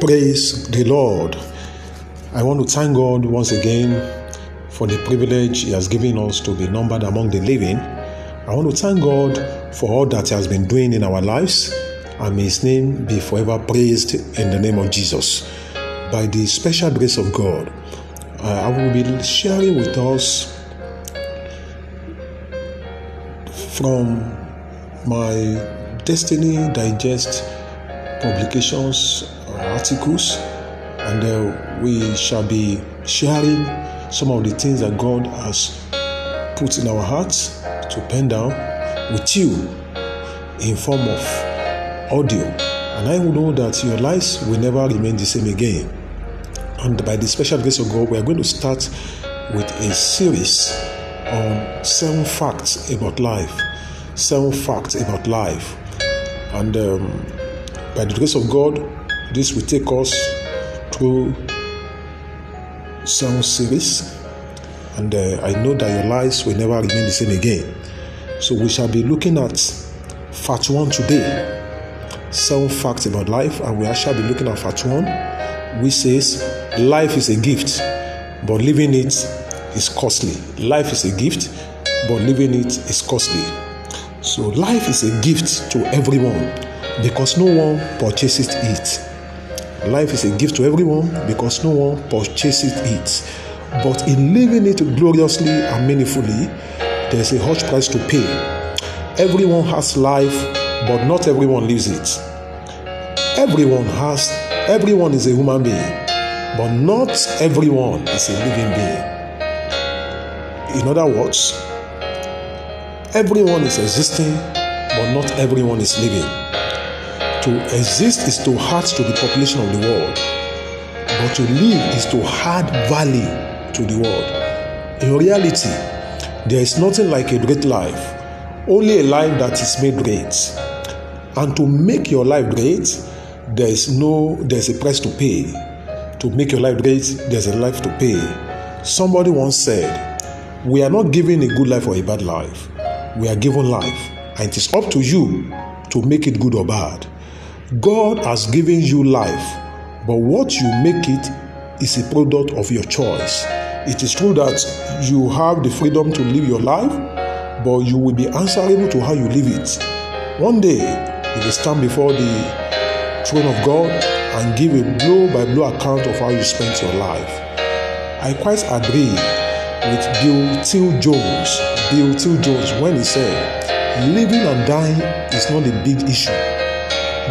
Praise the Lord. I want to thank God once again for the privilege He has given us to be numbered among the living. I want to thank God for all that He has been doing in our lives, and may His name be forever praised in the name of Jesus. By the special grace of God, I will be sharing with us from my Destiny Digest publications, articles, and we shall be sharing some of the things that God has put in our hearts to pen down with you in form of audio, and I will know that your lives will never remain the same again. And by the special grace of God, we are going to start with a series on 7 facts about life. And by the grace of God, this will take us through 7 series, and I know that your lives will never remain the same again. So we shall be looking at fact 1 today, 7 facts about life, and we shall be looking at fact 1, which says life is a gift, but living it is costly. Life is a gift, but living it is costly. So life is a gift to everyone because no one purchases it. Life is a gift to everyone because no one purchases it. But in living it gloriously and meaningfully, there is a huge price to pay. Everyone has life, but not everyone lives it. Everyone is a human being, but not everyone is a living being. In other words, everyone is existing, but not everyone is living. To exist is too hard to the population of the world, but to live is to add value to the world. In reality, there is nothing like a great life, only a life that is made great. And to make your life great, there's a price to pay. To make your life great, there's a life to pay. Somebody once said, "We are not given a good life or a bad life. We are given life, and it is up to you to make it good or bad." God has given you life, but what you make it is a product of your choice. It is true that you have the freedom to live your life, but you will be answerable to how you live it. One day, you will stand before the throne of God and give a blow-by-blow account of how you spent your life. I quite agree with Bill Till-Jones when he said, "Living and dying is not a big issue.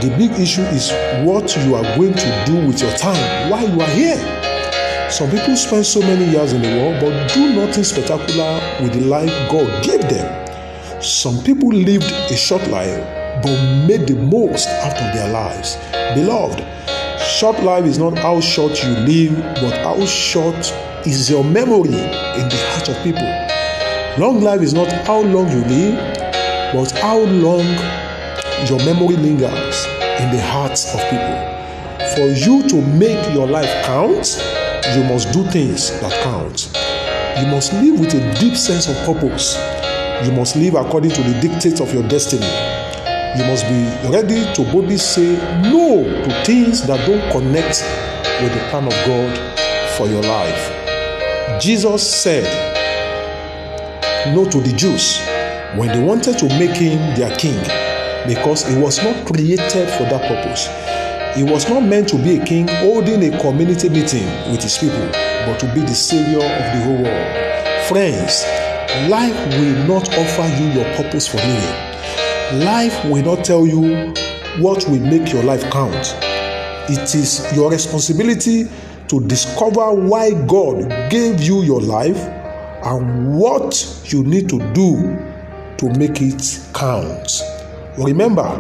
The big issue is what you are going to do with your time while you are here." Some people spend so many years in the world but do nothing spectacular with the life God gave them. Some people lived a short life but made the most out of their lives. Beloved, short life is not how short you live, but how short is your memory in the heart of people. Long life is not how long you live, but how long your memory lingers in the hearts of people. For you to make your life count, you must do things that count. You must live with a deep sense of purpose. You must live according to the dictates of your destiny. You must be ready to boldly say no to things that don't connect with the plan of God for your life. Jesus said no to the Jews when they wanted to make Him their king, because He was not created for that purpose. He was not meant to be a king holding a community meeting with his people, but to be the savior of the whole world. Friends, life will not offer you your purpose for living. Life will not tell you what will make your life count. It is your responsibility to discover why God gave you your life and what you need to do to make it count. Remember,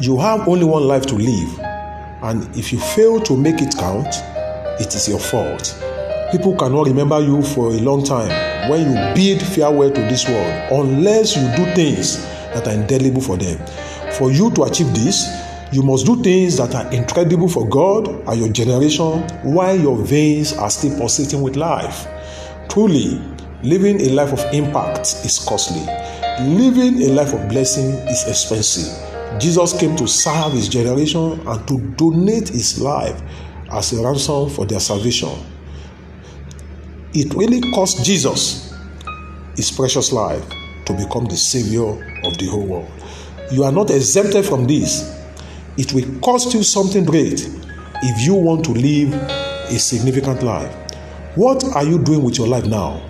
you have only one life to live, and if you fail to make it count, it is your fault. People cannot remember you for a long time when you bid farewell to this world, unless you do things that are indelible for them. For you to achieve this, you must do things that are incredible for God and your generation while your veins are still pulsating with life. Truly, living a life of impact is costly. Living a life of blessing is expensive. Jesus came to serve his generation and to donate his life as a ransom for their salvation. It really cost Jesus his precious life to become the Savior of the whole world. You are not exempted from this. It will cost you something great if you want to live a significant life. What are you doing with your life now?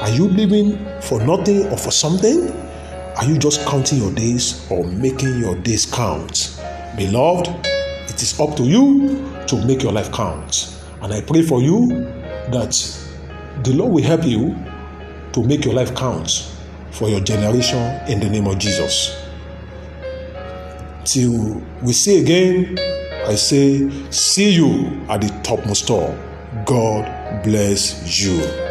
Are you living for nothing or for something? Are you just counting your days or making your days count? Beloved, it is up to you to make your life count. And I pray for you that the Lord will help you to make your life count for your generation in the name of Jesus. Till we see again, I say, see you at the topmost store. God bless you.